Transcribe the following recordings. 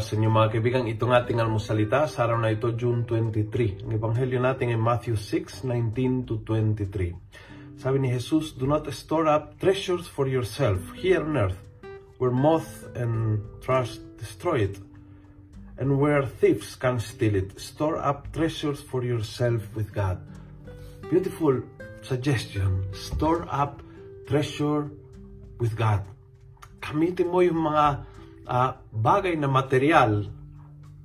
araw sa inyo mga kaibigan. Itong ating almusalita sa araw na ito, June 23. Ang ebanghelyo natin ay Matthew 6:19-23. Sabi ni Jesus, "Do not store up treasures for yourself here on earth, where moth and rust destroy it, and where thieves can steal it. Store up treasures for yourself with God." Beautiful suggestion. Store up treasure with God. Gamitin mo yung mga bagay na material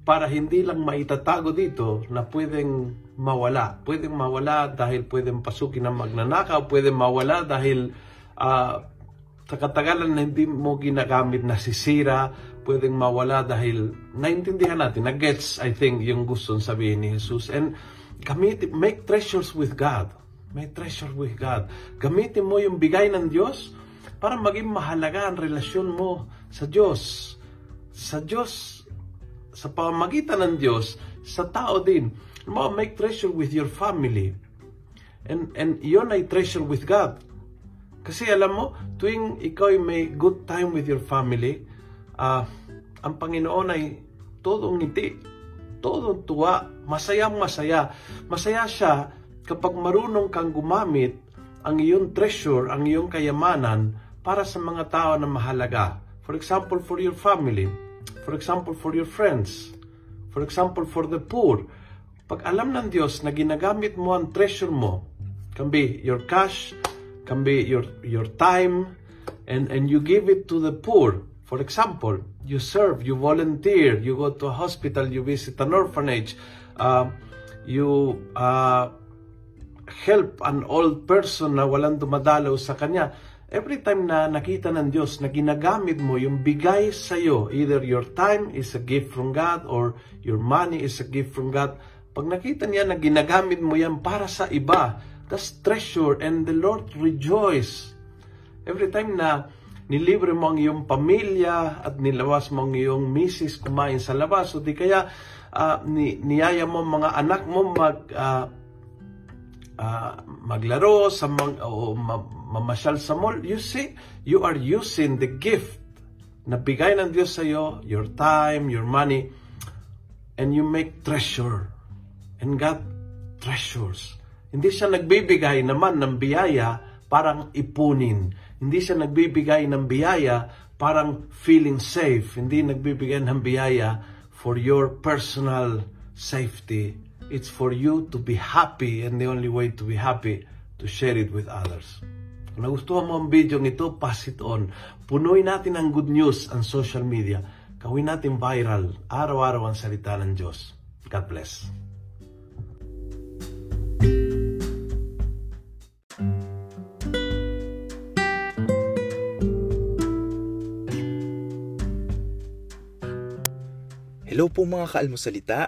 para hindi lang maitatago dito na pwedeng mawala. Pwedeng mawala dahil pwedeng pasukin ng magnanakaw, pwedeng mawala dahil sa katagalan na hindi mo ginagamit nasisira, pwedeng mawala dahil naintindihan natin, na-gets I think yung gusto sabihin ni Jesus. And gamitin, make treasures with God. May treasure with God. Gamitin mo yung bigay ng Diyos para maging mahalaga ang relasyon mo sa Diyos. Sa Diyos, sa pamamagitan ng Diyos, sa tao din. Make treasure with your family. And yun ay treasure with God. Kasi alam mo, tuwing ikaw ay may good time with your family, ang Panginoon ay todong ngiti, todong tuwa, masayang masaya. Masaya siya kapag marunong kang gumamit ang iyong treasure, ang iyong kayamanan para sa mga tao na mahalaga. For example, for your family. For example, for your friends. For example, for the poor. Pag alam ng Diyos na ginagamit mo ang treasure mo, can be your cash, can be your time, and you give it to the poor. For example, you serve, you volunteer, you go to a hospital, you visit an orphanage, you help an old person na walang dumadalaw sa kanya. Every time na nakita ng Diyos na ginagamit mo yung bigay sa'yo, either your time is a gift from God or your money is a gift from God, pag nakita niya na ginagamit mo yan para sa iba, that's treasure and the Lord rejoice. Every time na nilibre mo ang iyong pamilya at nilawas mo ang iyong misis kumain sa labas, o di kaya niyaya mo mga anak mo maglaro sa mamasyal sa mall, you see, you are using the gift na bigay ng Diyos sa iyo, your time, your money, and you make treasure. And God treasures. Hindi siya nagbibigay naman ng biyaya parang ipunin. Hindi siya nagbibigay ng biyaya parang feeling safe. Hindi nagbibigay ng biyaya for your personal safety. It's for you to be happy, and the only way to be happy, to share it with others. Kung nagustuhan mo ang video nito, pass it on. Punoy natin ang good news ang social media. Gawin natin viral, araw-araw ang salita ng Diyos. God bless. Hello po mga kaalmusalita.